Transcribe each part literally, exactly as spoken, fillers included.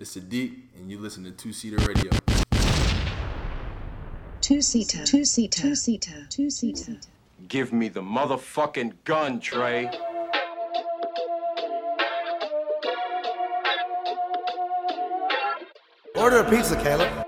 It's Sadiq, and you listen to Two Seater Radio. Two Seater, Two Seater, Two Seater, Two Seater. Give me the motherfucking gun, Trey. Order a pizza, Caleb.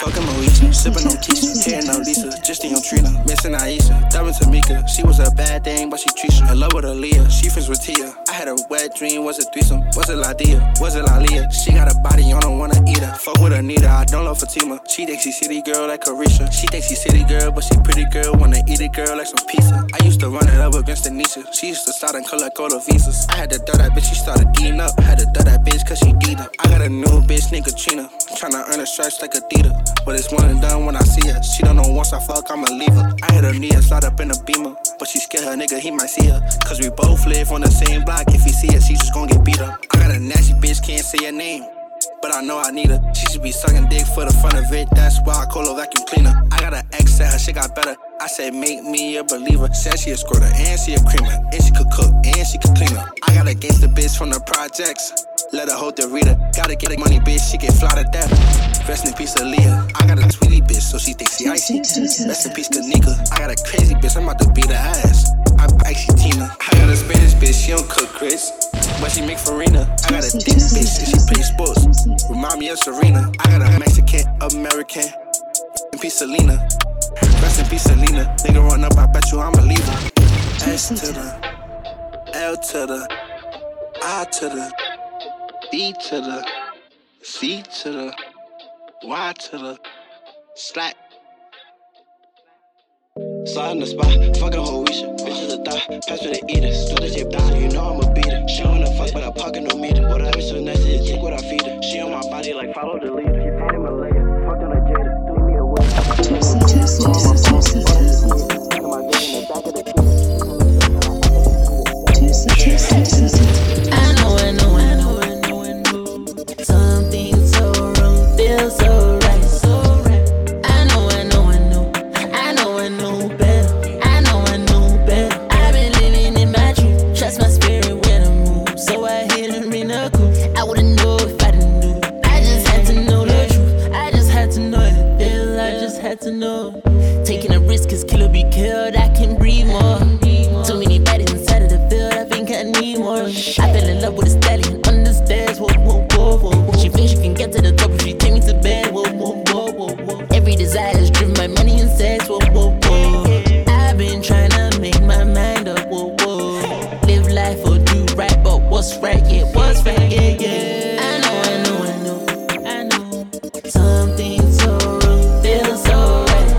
Fuckin' Moesha, sippin' on Keisha, caring on Lisa, just in your Trina, missing Aisha, dubbing Tamika. She was a bad thing, but she treats her. In love with Aaliyah, she friends with Tia. I had a wet dream, was it threesome? Was it Ladia? Was it Lalia? She got a body, I don't wanna eat her. Fuck with Anita, I don't love Fatima. She thinks she city girl like Carisha. She thinks she city girl, but she pretty girl, wanna eat it girl like some pizza. I used to run it up against Anisha. She used to start and collect all the visas. I had to throw that bitch, she started D'ing up. I had to throw that bitch, cause she D'd up. I got a new bitch, nigga Trina. Tryna earn a stretch like Adidas. But it's one and done when I see her. She don't know once I fuck, I'ma leave her. I hit her knee and slide up in a Beamer. But she scared her nigga, he might see her. Cause we both live on the same block. If he see her, she just gon' get beat up. I got a nasty bitch, can't say her name, but I know I need her. She should be sucking dick for the fun of it. That's why I call her vacuum cleaner. I got an ex at her, shit got better. I said make me a believer. Said she a squirter and she a creamer. And she could cook and she could clean her. I got a gangsta bitch from the projects. Let her hold the reader. Gotta get a money bitch, she get fly to death. Rest in peace Aaliyah. I got a sweetie bitch, so she thinks she icy. Rest in peace Kanika. I got a crazy bitch, I'm about to beat her ass. I'm icy Tina. I got a Spanish bitch, she don't cook Chris, but she make farina. I got a thick bitch, and she play sports. Remind me of Serena. I got a Mexican, American. Rest in peace Selena. Rest in peace Selena. Nigga run up, I bet you I'm a leaver. S to the L to the I to the D to the, C to the, Y to the, slap. Slide in the spot, fuck a Hoisha. Bitches a thot, pass me the eater. Stood the tape down, you know I'm a beater. She on the fuck, but I pocket no meter. What I bitch so nasty, take what I feed her. She on my body like follow the leader. She painted my layer, fucked on a Jada. Leave me away. Two seaters, two seaters, two seaters, two seaters. I know, I know, I know. Something so wrong feels so right, so right. I know, I know, I know, I know, I know better. I know, I know better. I've been living in my dream. Trust my spirit when I move, so I hit a miracle. I wouldn't know if I didn't do it. I just had to know the truth. I just had to know the deal. I just had to know. Taking a risk is kill or be killed. I can breathe more. Too many bodies inside of the field. I think I need more. I fell in love with a stallion. Understands what. She thinks she can get to the top if she take me to bed. Whoa, whoa, whoa, whoa, whoa. Every desire is driven by money and sex. Whoa, whoa, whoa. I've been trying to make my mind up. Whoa, whoa. Live life or do right, but what's right? Yeah, what's right? Yeah, yeah. I know, I know, I know, I know. Something so wrong feels so right.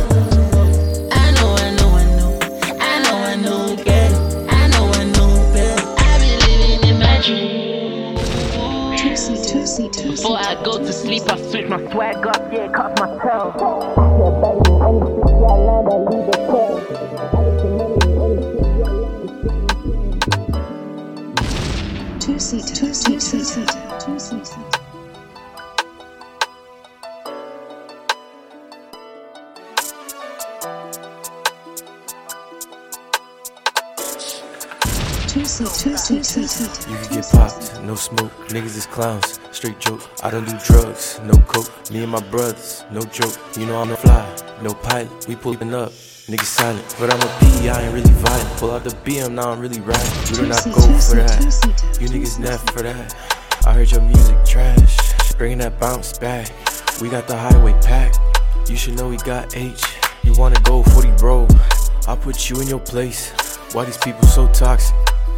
I know, I know, I know, I know, I know better. I know, I know better. I've been living in my dream. Before I go to sleep, I switch my swag up, yeah, cut my tail. Yeah, baby, I need to see I land, I leave the tail. I need to money, I need to. Two seater, two seater, two seater, two seater. You can get popped, no smoke, niggas is clowns, straight joke. I don't do drugs, no coke, me and my brothers, no joke. You know I'm no fly, no pilot, we pullin' up, niggas silent. But I'm a P, I ain't really violent, pull out the B M, now I'm really riding. You do not go for that, you niggas naff for that. I heard your music trash, bringin' that bounce back. We got the highway packed, you should know we got H. You wanna go forty bro, I'll put you in your place. Why these people so toxic?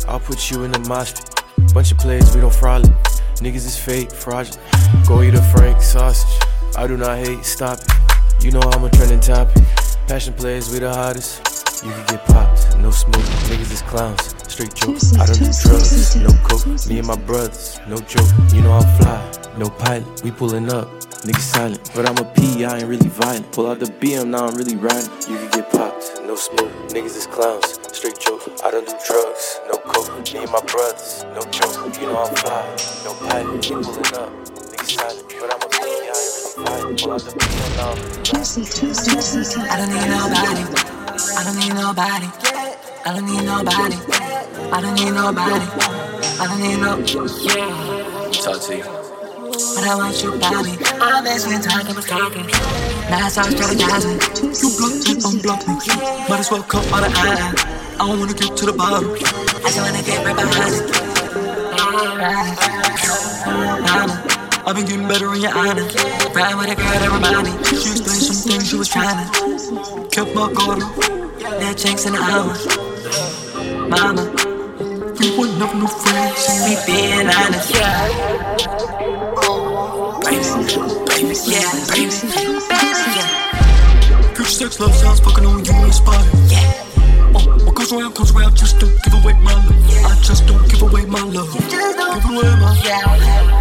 I'll put you in the mosh pit. Bunch of players, we don't frolic. Niggas is fake, fraudulent. Go eat a Frank sausage. I do not hate, stop it. You know I'm a trending topic. Passion players, we the hottest. You can get popped, no smoke. Niggas is clowns, straight joke. I don't do drugs, no coke. Me and my brothers, no joke. You know I'm fly, no pilot. We pulling up, niggas silent. But I'm a P, I ain't really violent. Pull out the B M, now I'm really riding. You can get popped, no smoke. Niggas is clowns, straight joke. I don't do drugs, no coke. Me and my brothers, no joke. You know I'm fly, no pilot. We pulling up, niggas silent. But I'm a P, I ain't really violent. Pull out the B M, now I'm really riding. I don't need nobody. I don't need nobody. I don't need nobody. I don't need nobody. I don't need no. Yeah. Talk to you. But I want your body. I'm asking, talking, but talking. Now I start strategizing. You block and unblock me. Might as well cut all the eye. I don't wanna get to the bottom. I just wanna get right behind it. Mama, I've been getting better in your honor. Ride with a girl that remind me. She explained some things she was trying to. Kept my order. That checks in the hour. Mama, you wouldn't have no friends. We being honest. Yeah. Baby, baby, yeah, baby, baby, yeah. Future sex love sounds fucking on you and spot it. Yeah. Oh, what goes around comes around. Just don't give away my love. Yeah. I just don't give away my love. You just don't give away my love.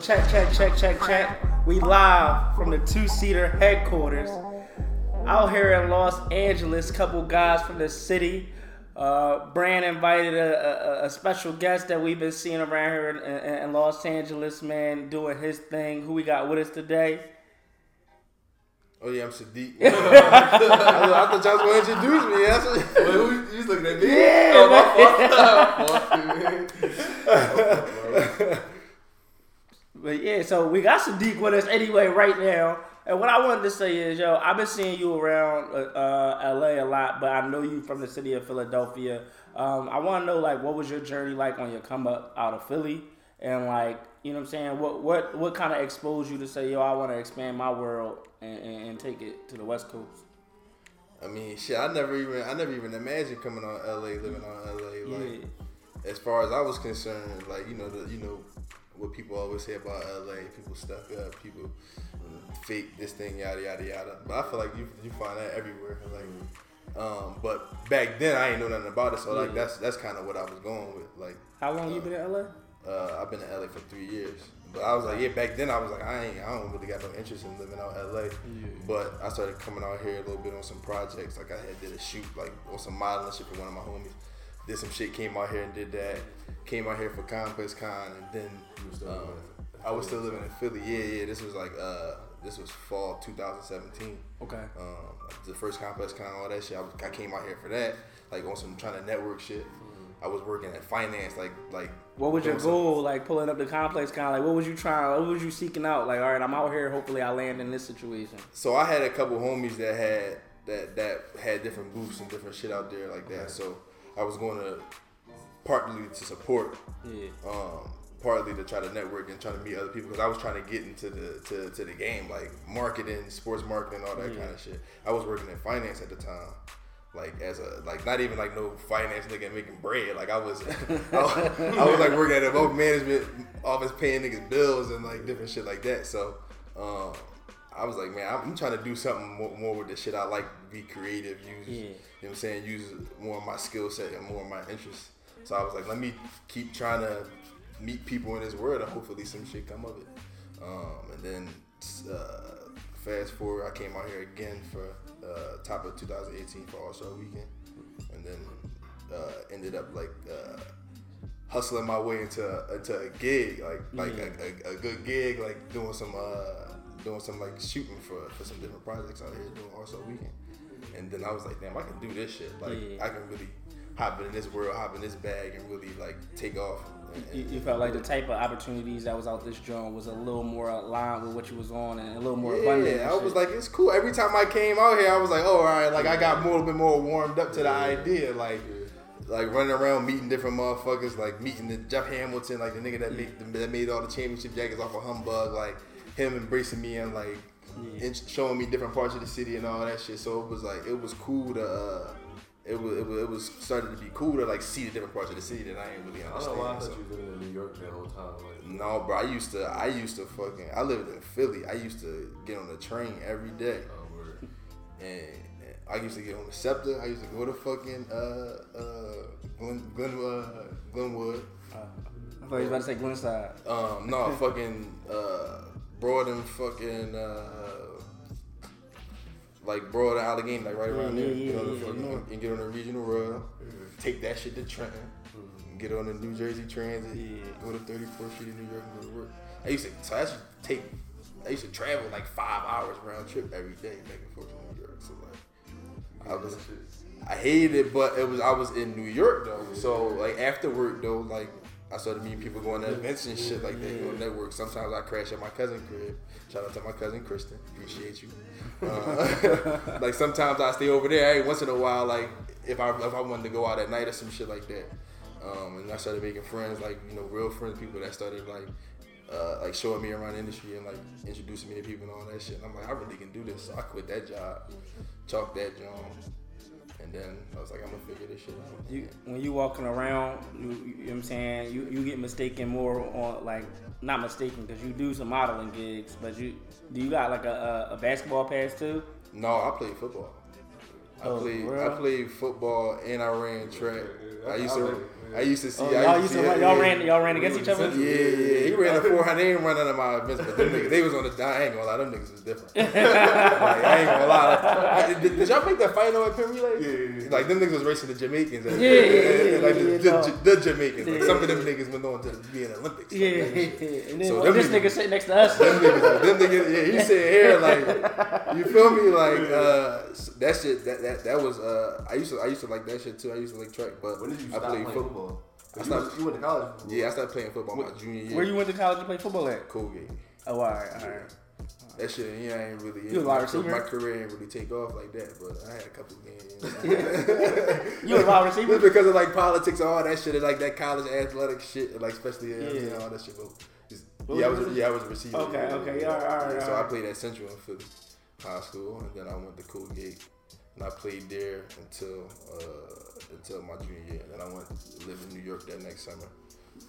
Check, check, check, check, check. We live from the Two Seater headquarters out here in Los Angeles. Couple guys from the city. Uh, Brand invited a, a, a special guest that we've been seeing around here in, in, in Los Angeles, man, doing his thing. Who we got with us today? Oh, yeah, I'm Sadiq. I thought y'all was going to introduce me. That's what, wait, who, you just looking at me? Yeah. Oh, my fault. But yeah, so we got Sadiq with us anyway right now. And what I wanted to say is, yo, I've been seeing you around uh, L A a lot, but I know you from the city of Philadelphia. Um, I want to know, like, what was your journey like on your come up out of Philly? And, like, you know what I'm saying? What what, what kind of exposed you to say, yo, I want to expand my world and, and, and take it to the West Coast? I mean, shit, I never even I never even imagined coming on L A, living on L A. Like, yeah. As far as I was concerned, like, you know, the, you know, what people always say about L A, people stuff up, people fake this thing, yada yada yada. But I feel like you you find that everywhere. Like, um, but back then I ain't know nothing about it, so like that's that's kind of what I was going with. Like, how long uh, you been in L A? Uh, I've been in L A for three years. But I was like, yeah, back then I was like, I ain't, I don't really got no interest in living out L A. Yeah. But I started coming out here a little bit on some projects. Like I had did a shoot, like on some modeling shit for one of my homies. Did some shit, came out here and did that. Came out here for Complex Con, and then um, I was still living in Philly. Yeah, yeah. This was like uh, this was fall two thousand seventeen. Okay. Um, the first Complex Con, all that shit. I, was, I came out here for that, like on some trying to network shit. Mm-hmm. I was working at finance, like like. What was your goal, some, like pulling up the Complex Con? Like, what was you trying? What was you seeking out? Like, all right, I'm out here. Hopefully, I land in this situation. So I had a couple homies that had that that had different booths and different shit out there like that. Okay. So I was going to. Partly to support, yeah. um, partly to try to network and try to meet other people because I was trying to get into the to, to the game, like marketing, sports marketing, all that yeah. kind of shit. I was working in finance at the time, like as a like not even like no finance nigga making bread. Like I was, I, was I was like working at a wealth management office, paying niggas bills and like different shit like that. So um, I was like, man, I'm trying to do something more, more with the shit I like. Be creative, use yeah. you know what I'm saying, use more of my skill set and more of my interests. So I was like, let me keep trying to meet people in this world and hopefully some shit come of it. Um, and then uh, fast forward, I came out here again for uh, top of two thousand eighteen for All Star Weekend. And then uh, ended up like uh, hustling my way into a, into a gig, like like yeah. a, a, a good gig, like doing some uh, doing some like shooting for, for some different projects out here doing All Star Weekend. And then I was like, damn, I can do this shit. Like yeah. I can really hop in this world, hop in this bag, and really like take off. And, and, you, you felt like the type of opportunities that was out this joint was a little more aligned with what you was on and a little more yeah, abundant. Yeah, I shit. was like, it's cool. Every time I came out here, I was like, oh, all right, like I got more, a little bit more warmed up to the idea, like, like running around meeting different motherfuckers, like meeting the Jeff Hamilton, like the nigga that yeah. made that made all the championship jackets off of Humbug, like him embracing me and like yeah. in, showing me different parts of the city and all that shit. So it was like it was cool to. Uh, It was, it was it was started to be cool to like see the different parts of the city that I ain't really understand. I don't know why I thought you were living in New York that whole time. Like, no, bro, I used to I used to fucking I lived in Philly. I used to get on the train every day, oh, word. and I used to get on the SEPTA. I used to go to fucking uh, uh, Glen, Glen, uh, Glenwood. Uh, I thought you was about to say Glenside. Um, no, fucking uh, Broad and fucking uh, like Broad and Allegheny, like right around yeah, there. Yeah, you know, yeah, fucking, yeah. And get on the regional rail. Yeah. Take that shit to Trenton. Mm-hmm. Get on the New Jersey Transit. Yeah. Go to thirty-fourth Street in New York and go to work. I used to, so I used to take, I used to travel like five hours round trip every day, back and forth from New York. So like. I was, I hated it, but it was I was in New York though. So like after work though, like I started meeting people going to events and shit like that. Go network. Sometimes I crash at my cousin's crib. Shout out to my cousin Kristen. Appreciate you. Uh, like sometimes I stay over there. Hey, once in a while, like if I if I wanted to go out at night or some shit like that. Um, and I started making friends, like you know, real friends, people that started like. Uh, like showing me around the industry and like introducing me to people and all that shit. And I'm like, I really can do this. So I quit that job, chalk that job, and then I was like, I'm gonna figure this shit out. You, when you walking around, you, you know what I'm saying, you, you get mistaken more on like not mistaken because you do some modeling gigs, but you do you got like a, a basketball pass too? No, I played football. I oh, played bro. I played football and I ran track. I used to. I used to see oh, y'all, used to, yeah, y'all yeah. ran y'all ran against each other. Yeah, yeah. He ran a four hundred. They ain't run out of my events, but them niggas, they was on the. I ain't gonna lie, them niggas was different. Like, I ain't gonna lie. I, did, did y'all make that final at Pimmy Lake? Yeah, yeah. Like them niggas was racing the Jamaicans. Yeah, yeah, yeah. Like the, yeah, the, the, the Jamaicans. Yeah. Like some of them niggas went on to be in the Olympics. Yeah, like, yeah. And then so well, this nigga sitting next to us. Them niggas, them niggas. Yeah, he sitting here like, you feel me? Like uh, that shit. That that that was. Uh, I used to I used to like that shit too. I used to like track, but when did you I played like, football. I started, you, went, you went to college? Yeah, I started playing football what, my junior year. Where you went to college to play football at? Colgate. Oh, all right, all right. That shit, yeah, I ain't really. You know, a wide receiver? My career ain't really take off like that, but I had a couple games. You a wide receiver? It's because of like politics and all that shit, and like that college athletic shit, and like especially yeah, yeah. You know, all that shit. Just, yeah, I was, yeah, I was a receiver. Okay, okay, all right, all right. So all right. I played at Central in Philly High School, and then I went to Colgate. And I played there until uh, until my junior year. Then I went to live in New York that next summer.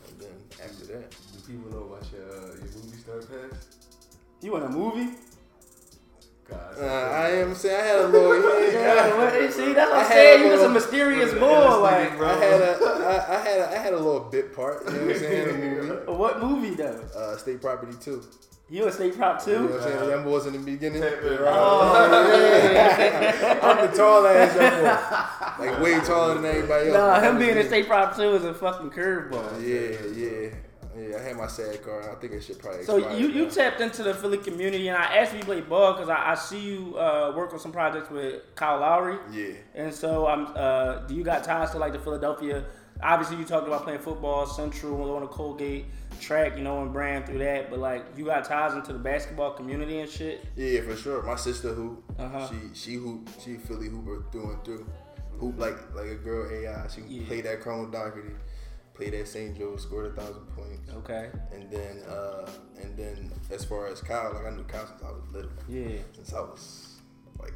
And then after that. Do people know about your, uh, your movie star pass? You in a movie? God, uh, I am saying I had a little. Yeah, see, that's what I'm saying. You was a mysterious bull. Like I had a, I, I had, a, I had a little bit part. You know what I'm saying? In the movie. What movie though? Uh, State Property two. You a state prop too? You know what I'm saying? Them boys in the beginning. Oh, yeah. I'm the tall ass boy. Like way taller than anybody else. Nah, him being a state prop too is a fucking curveball. Yeah, yeah. Yeah, I had my sad card. I think it should probably expire. So you, you tapped into the Philly community, and I asked you to play ball because I, I see you uh, work on some projects with Kyle Lowry. Yeah. And so I'm. Uh, do you got ties to like the Philadelphia? Obviously, you talked about playing football, Central, going to Colgate, track, you know, and brand through that. But like, you got ties into the basketball community and shit. Yeah, for sure. My sister hoop. Uh-huh. She she hoop. She Philly hooper through and through. Hoop like like a girl A I. She yeah. played that Colonel Doherty. Played at Saint Joe, scored a thousand points. Okay. And then, uh, and then as far as Kyle, like I knew Kyle since I was little. Yeah. Since I was like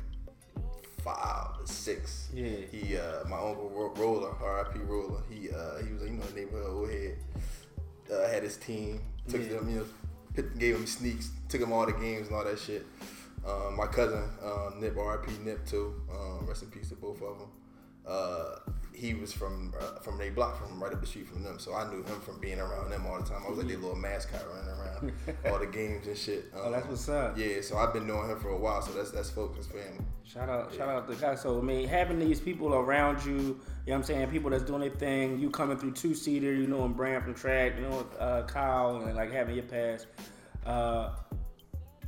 five or six. Yeah. He, uh, my uncle Roller, R I P Roller. He, uh, he was, you know, a neighborhood old head. Uh, had his team. Took yeah. them, you know, gave him sneaks. Took him all the games and all that shit. Um, my cousin uh, Nip, R I P Nip too. Um, rest in peace to both of them. Uh, he was from uh, from their block, from right up the street from them. So I knew him from being around them all the time. I was like their little mascot running around all the games and shit. Um, oh, that's what's up. Yeah, so I've been knowing him for a while. So that's that's focus family. Shout out, yeah. shout out to guys. So I mean, having these people around you, you know what I'm saying, people that's doing their thing. You coming through Two Seater, you know, and Brand from track, you know, uh, Kyle, and like having your pass. Uh,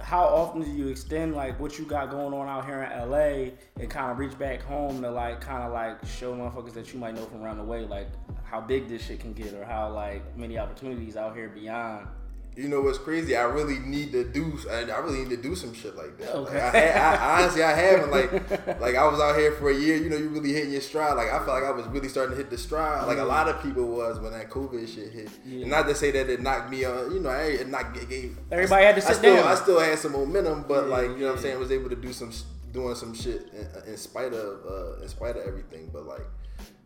How often do you extend like what you got going on out here in L A and kind of reach back home to like kind of like show motherfuckers that you might know from around the way like how big this shit can get or how like many opportunities out here beyond? You know what's crazy? I really need to do. I, I really need to do some shit like that. Okay. Like, I, I, I honestly, I haven't. Like, like I was out here for a year. You know, you really hitting your stride. Like, I felt like I was really starting to hit the stride. Like a lot of people was when that COVID shit hit. Yeah. And not to say that it knocked me on. You know, I, it knocked. It gave, Everybody I, had to sit I still, down. I still had some momentum, but yeah, like you know yeah. what I'm saying, I was able to do some doing some shit in, in spite of uh, in spite of everything. But like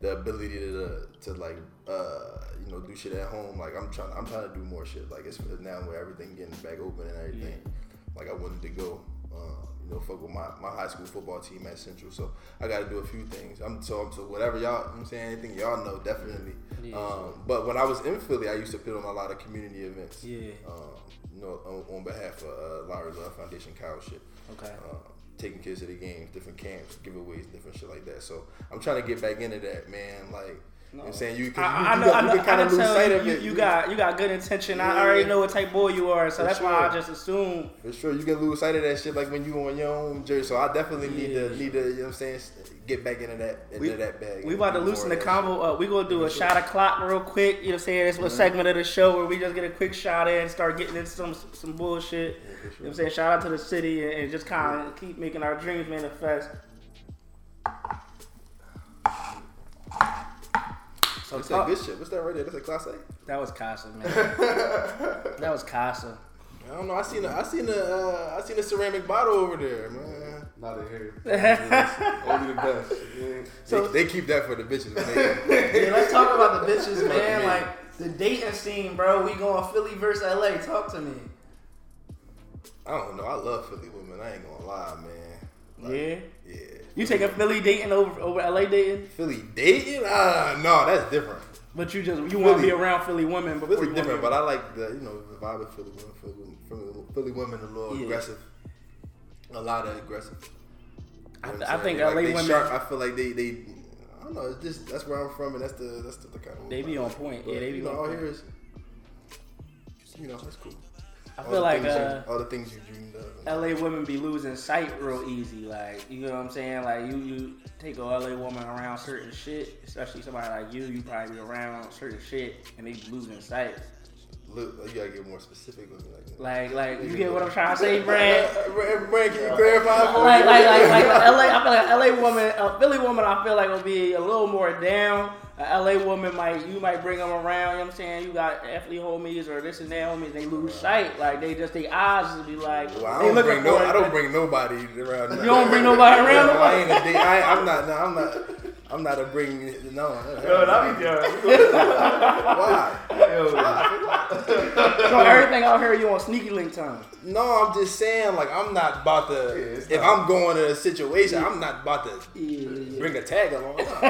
the ability to to like. Uh, you know, do shit at home. Like I'm trying, I'm trying to do more shit. Like it's now where everything getting back open and everything. Yeah. Like I wanted to go, uh, you know, fuck with my, my high school football team at Central. So I got to do a few things. I'm so so whatever y'all, I'm saying anything y'all know, definitely. Yeah. Um, but when I was in Philly, I used to put on a lot of community events. Yeah. Um, you know, on, on behalf of uh, Larry Love Foundation, Kyle shit. Okay. Um, taking kids to the games, different camps, giveaways, different shit like that. So I'm trying to get back into that, man. Like. No. You know what I'm saying? You can, I, you, you I know, got, you I, can I, kind I of lose sight you, of it. You, you got you got good intention. Yeah. I already know what type of boy you are, so For that's sure. why I just assume. For sure, you can lose sight of that shit like when you on your own journey. So I definitely yeah. need to need to you know what I'm saying get back into that into we, that bag. We about to loosen the combo up. We gonna do a shot of clock real quick. You know what I'm saying? It's mm-hmm. a segment of the show where we just get a quick shot in and start getting into some some bullshit. Yeah, sure. You know what I'm saying? Shout out to the city and, and just kind of yeah. keep making our dreams manifest. So it's that good shit. What's that right there? That's a Class A? That was Casa, man. That was Casa. I don't know. I seen a, I seen a, uh, I seen a ceramic bottle over there, man. Not in here. Only the best. Yeah. So, they, they keep that for the bitches, man. Yeah, let's talk about the bitches, man. Like the dating scene, bro. We going Philly versus L A. Talk to me. I don't know. I love Philly women. I ain't gonna lie, man. Like, yeah. Yeah. You taking Philly dating over over L A dating? Philly dating? Uh, no, that's different. But you just you Philly, want to be around Philly women, but Philly different. But I like the you know the vibe of Philly women. Philly, Philly, Philly women a little yeah. aggressive, a lot of aggressive. You know I, I think like L A women. Sharp. I feel like they they I don't know. It's just that's where I'm from, and that's the that's the, the kind of they be on point. But, yeah, they be you know, on all point. All here is you know that's cool. I feel all like uh, you, all the things you dreamed of. L A women be losing sight real easy, like you know what I'm saying. Like you, you take a L A woman around certain shit, especially somebody like you. You probably be around certain shit and they be losing sight. Look, you gotta get more specific with me, like, like, like you, you get what I'm trying to say, Brad. Brad, can you clarify for me? Like, like, like, like L A. I feel like L A woman, a Philly woman, I feel like will be a little more down. A L A woman might you might bring them around, you know what I'm saying? You got athlete homies or this and that homies, they lose sight. Like they just their eyes just be like well, I, don't they bring no, I don't bring nobody around. You don't bring nobody around no, I ain't a day, I, I'm not no, I'm not I'm not a bring no. Yo, that be good. Why? Yo, why? So everything out here you on sneaky link time. No, I'm just saying like I'm not about to yeah, if not. I'm going to a situation, yeah. I'm not about to yeah. bring a tag along. No, I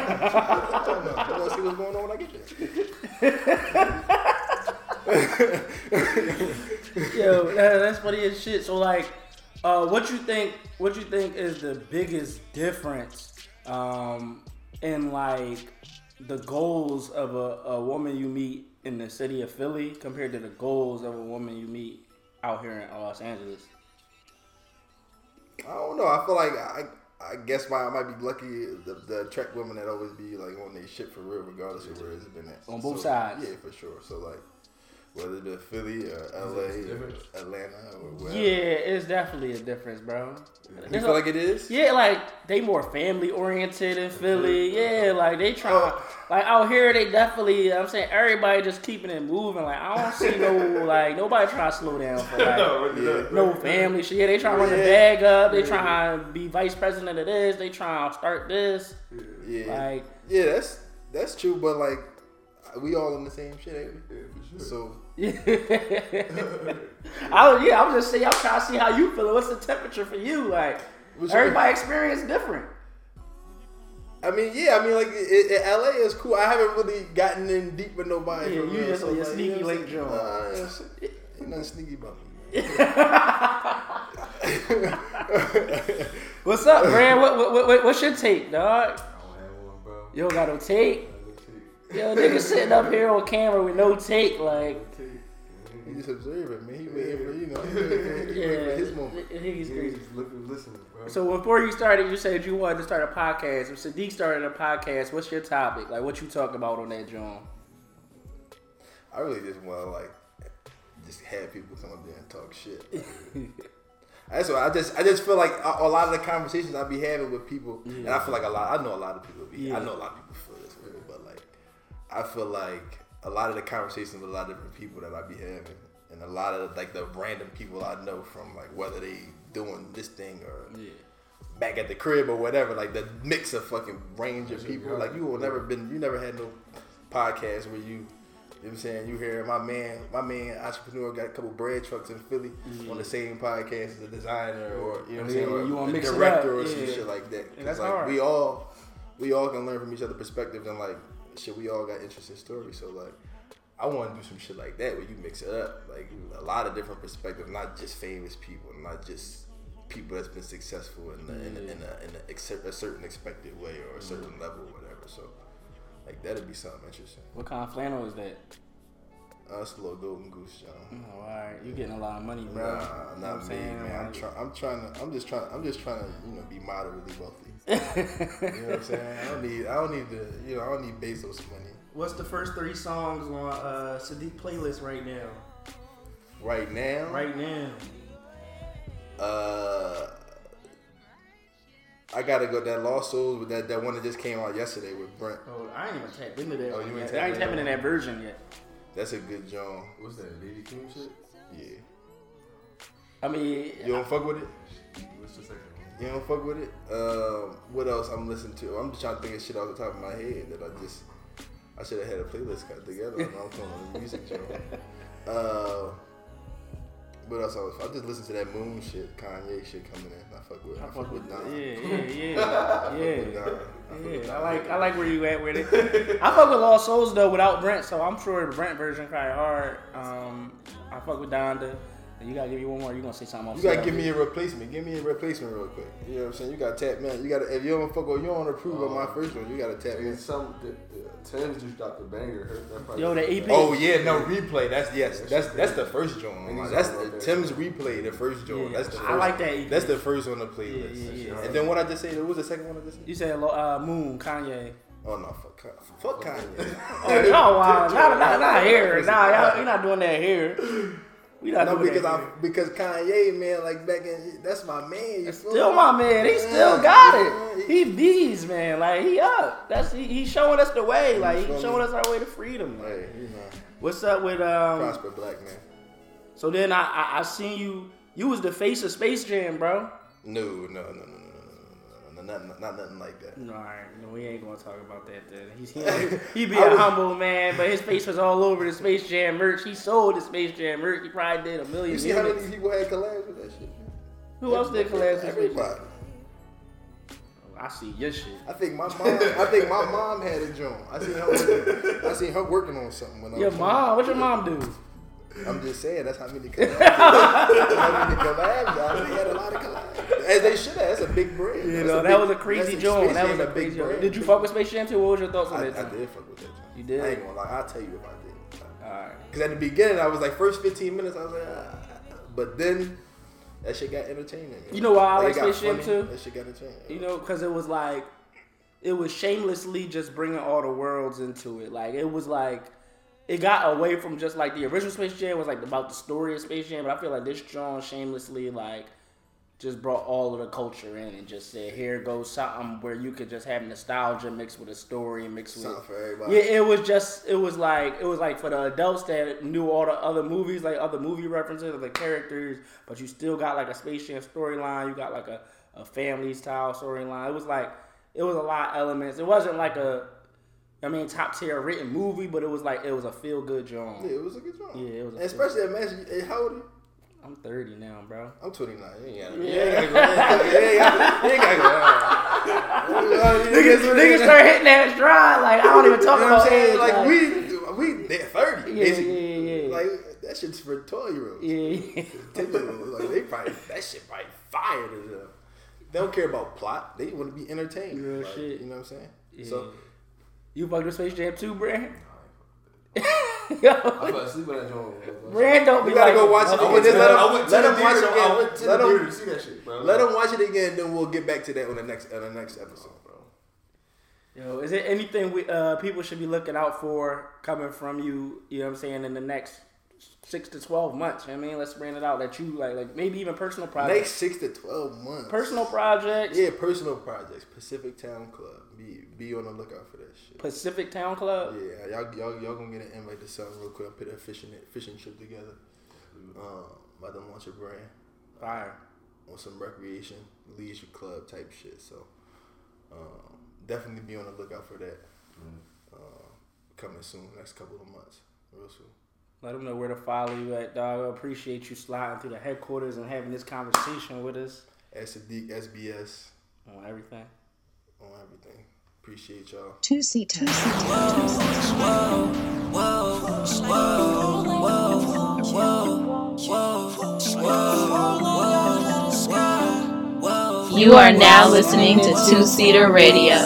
don't know. I want to see what's going on when I get there. Yo, that, that's funny as shit. So like uh, what you think what you think is the biggest difference um in like the goals of a, a woman you meet in the city of Philly compared to the goals of a woman you meet out here in Los Angeles? I don't know. I feel like I I guess my, I might be lucky the, the attract women that always be like on their shit for real regardless of where it's been at. On both so, sides. Yeah, for sure. So like whether it be Philly or L A or Atlanta or wherever. Yeah, it's definitely a difference, bro. You There's feel a, like it is? Yeah, like they more family oriented in Philly. Mm-hmm. Yeah, like they try oh. like out here they definitely I'm saying everybody just keeping it moving. Like I don't see no like nobody trying to slow down for like no, yeah. no family shit. Yeah, they trying to run yeah. the bag up, they yeah. trying to be vice president of this, they trying to start this. Yeah. Like Yeah, that's that's true, but like we all in the same shit, ain't we? Yeah, for sure. So, yeah. I was, yeah, I was just saying, I'm trying to see how you feeling. What's the temperature for you? Like, What's everybody's experience different. I mean, yeah, I mean, like, it, it, L A is cool. I haven't really gotten in deep with nobody. Yeah, you just so, your like, sneaky you know, link joint. Nah, ain't nothing sneaky about me, man. What's up, man? What, what, what, what's your take, dog? I don't have one, bro. You don't got no take? Yo, nigga sitting up here on camera with no tape, like. He just observing, man. He waiting for, you know, he waiting yeah, for his moment. He's crazy. He's looking, listening, bro. So before you started, you said you wanted to start a podcast. If Sadiq started a podcast, what's your topic? Like, what you talking about on that, John? I really just want to, like, just have people come up there and talk shit. That's what I just I just feel like a, a lot of the conversations I be having with people, yeah. and I feel like a lot, I know a lot of people be, yeah. I know a lot of people feel this way, but, like, I feel like a lot of the conversations with a lot of different people that I be having, and a lot of like the random people I know from like whether they doing this thing or yeah. back at the crib or whatever, like the mix of fucking range of people. Like you will never been, you never had no podcast where you You know what I'm saying? You hear my man, my man entrepreneur got a couple bread trucks in Philly mm-hmm. on the same podcast as a designer or you know what I'm saying, or you want a director or yeah. some shit like that. Cause that's like hard. we all we all can learn from each other's perspectives and like shit, we all got interesting stories. So like I want to do some shit like that where you mix it up, like a lot of different perspectives, not just famous people, not just people that's been successful in a, in a, in a, in a, ex- a certain expected way or a certain mm-hmm. level or whatever. So like that'd be something interesting. What kind of flannel is that? Uh, it's a little Golden Goose, John. Oh, all right, you yeah. getting a lot of money, bro. Nah, you know not me, man. Like, I'm trying. I'm trying to. I'm just trying. I'm just trying to, you know, be moderately wealthy. You know what I'm saying? I don't need. I don't need to. You know, I don't need Bezos money. What's the first three songs on uh, Sadiq playlist right now? Right now. Right now. Uh, I gotta go that Lost Souls with that, that one that just came out yesterday with Brent. Oh, I ain't even tapped into that. Oh, you ain't tapped into that. I ain't tapping in that version yet. That's a good joint. What's that, Lady King shit? Yeah. I mean, you don't I, fuck with it. What's the second one? You don't fuck with it. Um, what else I'm listening to? I'm just trying to think of shit off the top of my head that I just I should have had a playlist cut together. And I'm on the music joint. Uh. What else I was? I just listened to that Moon shit, Kanye shit coming in. I fuck with. I, I fuck with Don. Yeah, yeah, yeah, yeah. I, yeah. I like. I like where you at with it. I fuck with Lost Souls though, without Brent. So I'm sure the Brent version probably hard. Um, I fuck with Donda. You gotta give me one more. You gonna say something? You gotta give me a replacement. Give me a replacement real quick. You know what I'm saying? You gotta tap man. You gotta if you don't fuck or you don't approve of my first one, you gotta tap man. Some the, the Tim's just dropped the banger. That Yo, the E P. Oh yeah, no replay. That's yes. That's that's the first joint. Like, that's the, Tim's replay. The first joint. Yeah. That's the first, I like that E P. That's the first on the playlist. Yeah, yeah, yeah. And then what I just said, what was the second one I just said? You said uh, Moon Kanye. Oh no, fuck, fuck Kanye. Oh no, wow, not not not here. Nah, y'all, you're not doing that here. We not no, because I here. Because Kanye, man, like back in, that's my man. You still my man. He still got it. He bees, man. Like he up. That's he, he showing us the way. Like he showing us our way to freedom. Like, hey, you know. What's up with um? Prosper Black man. So then I, I I seen you. You was the face of Space Jam, bro. No, no, no, no, no, no, no, no, not, not nothing like that. No, all right, no, we ain't gonna talk about that. Then he's he, he be a was, humble man, but his face was all over the Space Jam merch. He sold the Space Jam merch. He probably did a million. You see minutes. How many people had collabs with that shit? Man? Who else did collabs with Space Jam? I see your shit. I think my mom. I think my mom had a joint. I seen her. I seen her working on something. When I your was mom? What your mom do? I'm just saying that's how many collabs. How many collabs? They had a lot of collabs, as they should have. That's a big brand. You know, that was a crazy joint. That was a big brand. Did you fuck with Space Jam too? What was your thoughts on that? I did fuck with that joint. You did? I ain't gonna lie. I'll tell you if I did. All right. Because at the beginning, I was like, first fifteen minutes, I was like, ah. But then that shit got entertaining. You know, you know why I like Space Jam too? That shit got entertaining. You know, because it was like, it was shamelessly just bringing all the worlds into it. Like it was like. It got away from just like the original Space Jam was like about the story of Space Jam, but I feel like this John shamelessly like just brought all of the culture in and just said, here goes something where you could just have nostalgia mixed with a story mixed with something for everybody. Yeah, it was just it was like it was like for the adults that knew all the other movies, like other movie references of the characters, but you still got like a Space Jam storyline, you got like a, a family style storyline. It was like it was a lot of elements. It wasn't like a I mean, top tier written movie, but it was like it was a feel good joint. Yeah, it was a good joint. Yeah, it was. A Especially imagine how old are you? I'm thirty now, bro. I'm twenty-nine. Yeah, yeah, niggas, niggas start hitting that stride. Like I don't even talk you know about saying age, like, like we we they're thirty. Yeah, yeah, yeah, yeah. Like that shit's for twelve year olds. Yeah, ten year olds. Like they probably that shit probably fired as hell. They don't care about plot. They want to be entertained. Real like, shit. You know what I'm saying? Yeah. So. You fucked with Space Jam too, Brand? I fell asleep when I joined. Brand don't be you gotta like, go watch it again. Just let him, let him watch it again. Let, let, him, to see that shit, bro. Let him watch it again, then we'll get back to that on the next on the next episode, bro. Yo, is there anything we uh, people should be looking out for coming from you? You know what I'm saying? In the next six to twelve months, you know what I mean, let's brand it out that you like, like maybe even personal projects. Next six to twelve months, personal projects. Yeah, personal projects. Pacific Town Club. Be be on the lookout for that shit. Pacific Town Club. Yeah, y'all y'all y'all gonna get an invite to something real quick. Put that fishing fishing trip together. Um, about to launch a brand. Fire. On some recreation, leisure club type shit. So, um, definitely be on the lookout for that. Mm. Uh, coming soon, next couple of months. Real soon. Let them know where to follow you at, dog. I appreciate you sliding through the headquarters and having this conversation with us. Sadiq S B S. On everything. On everything. Appreciate y'all. Two Seater. Whoa, whoa, whoa, whoa, whoa, whoa, whoa, whoa, whoa. You are now listening to Two Seater Radio.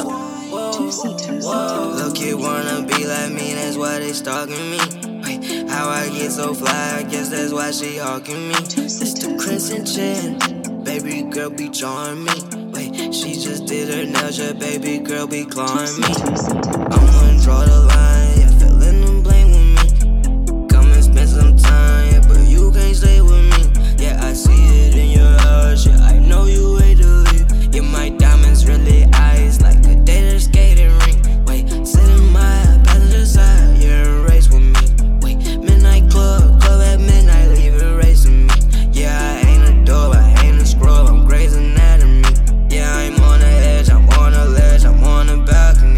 Two Seater. Look, you wanna be like me, that's why they stalking me. How I get so fly, I guess that's why she hawking me. It's the crimson chin, baby girl be drawing me. Wait, she just did her nails, your baby girl be clawing me. I'm gonna draw the line, yeah, feeling them blame with me. Come and spend some time, yeah, but you can't stay with me. Yeah, I see it in your eyes, yeah, I know you hate to leave. Yeah, my diamonds really ice, like a dater skating ring. Wait, sit in my passenger side, you're race with me. Club, club at midnight, leave it racing me. Yeah, I ain't a dog, I ain't a scrub, I'm Grey's Anatomy. Yeah, I'm on the edge, I'm on the ledge, I'm on the balcony.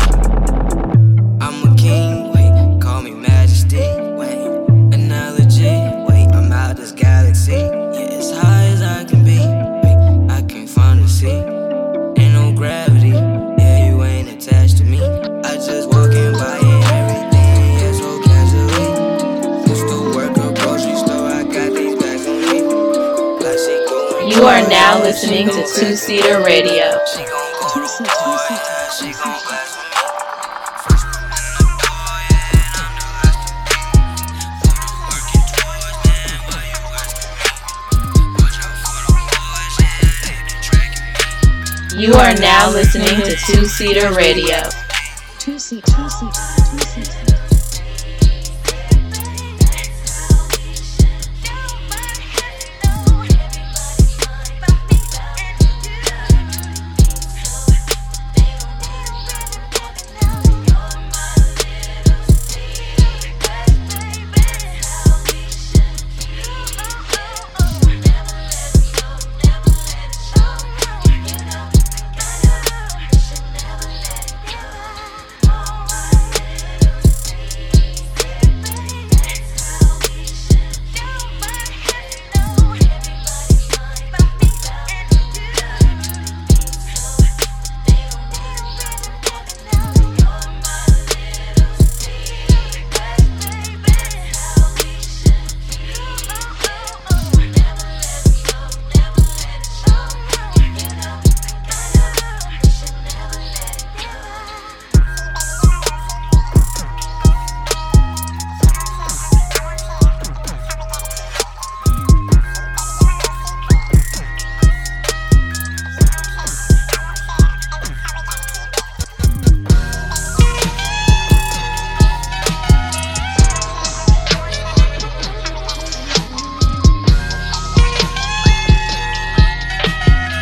I'm a king, wait, call me Majesty, wait. Analogy, wait, I'm out this galaxy. Yeah, as high as I can be, wait, I can finally see. Ain't no gravity, yeah, you ain't attached to me. I just walking by it. You are now listening to Two Seater Radio. Two Seater. You are now listening to Two Seater Radio. Two Seater. Two Seater.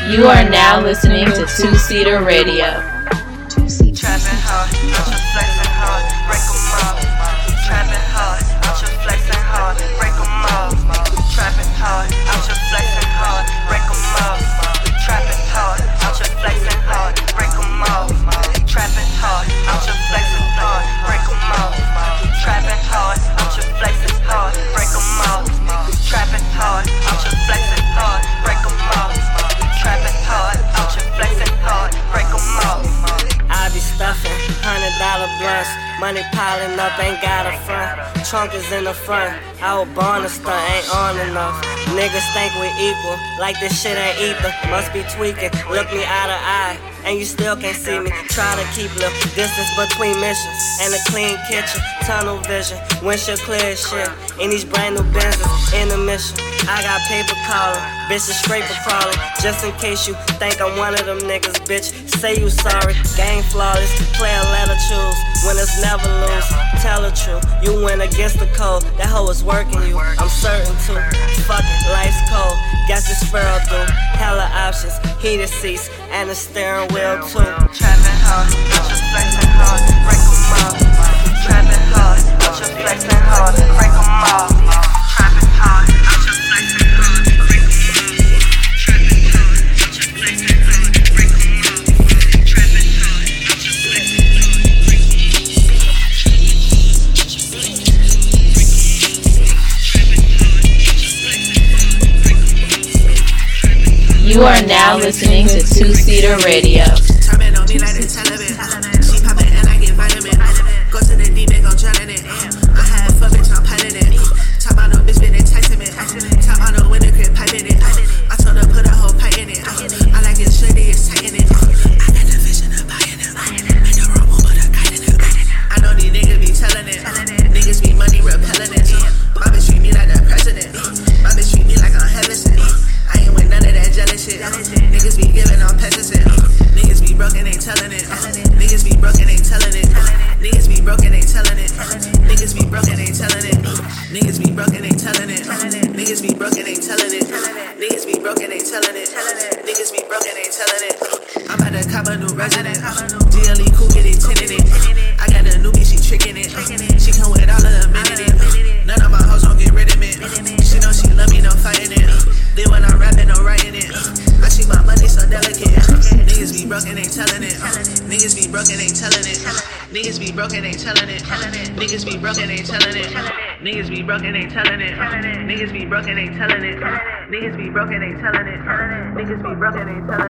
You are now listening to Two Seater Radio. Two Seater. Trapping hard, I'm just flexing hard, break 'em all. Trapping hard, I'm just flexing hard, break 'em all. Trapping hard, I'm just flexing hard, break 'em all. Trapping hard, I'm just flexing hard, break 'em all. Trapping hard, I'm just flexing hard, break 'em all. Trapping hard, I'm just flexing hard, break 'em all. Trapping hard, I'm just flexing hard, break 'em all. Trapping hard, I'm just flexing hard, break 'em all. I be stuffing hundred dollar blunts, money piling up, ain't got a front. Trunk is in the front, I was born a stunt, ain't on enough. Niggas think we equal, like this shit ain't ether. Must be tweaking, look me eye to eye, and you still can't see me. Try to keep the distance between missions and a clean kitchen, tunnel vision, windshield clear as shit. In these brand new Benzes, in the mission. I got paper calling, bitches scraper crawling. Just in case you think I'm one of them niggas, bitch. Say you sorry, game flawless. Play a letter choose, winners never lose. Tell the truth, you win against the code. That hoe is working you, I'm certain too. Fuck it, life's cold, got this sparrow through. Hella options, heated seats, and a steering wheel too. Trapping hard, I'm just flexing hard, break 'em all. Trapping hard, I'm just flexing hard, break 'em all. Trapping hard. You are now listening to Two Seater Radio. Chopping on me like it's television. She poppin' and I get vitamin. Go to the deep and go drownin' it. I had fuck bitch, I'm pilin' it. Top on no bitch, been enticing it. Top on no window crib, pipin' it. I told her put a whole pipe in it. I like it shitty, it's tight in it. I got the vision of buying it. Make the room over the kite in it. I know these niggas be tellin' it. Niggas be money repellin' it. My bitch treat me like the president. My bitch treat me like I'm heaven sent. I ain't with none of that jealous shit. Niggas be giving on peasants. Niggas be broke and ain't telling it. Niggas be broke and ain't telling it. Niggas be broke and ain't telling it. Niggas be broke and ain't telling it. Niggas be broke and ain't telling it. Niggas be broke and ain't telling it. Niggas be broke and ain't telling it. Niggas be broke and ain't telling it. I'm about to cop a new resident. D L E cool get it tinted it. I got a newbie, she tricking it. She come with all of the minute it. None of my hoes gon' get rid of it. She know she love me, no fighting it. Then when I'm rapping, I'm writing it. I see my money so delicate. Niggas be broke and ain't telling it. Niggas be broke and ain't telling it. Niggas be broke and ain't telling it. Niggas be broke and ain't telling it. Niggas be broke and ain't telling it. Niggas be broke and ain't telling it. Niggas be broke and ain't telling it. Niggas be broke and ain't telling it.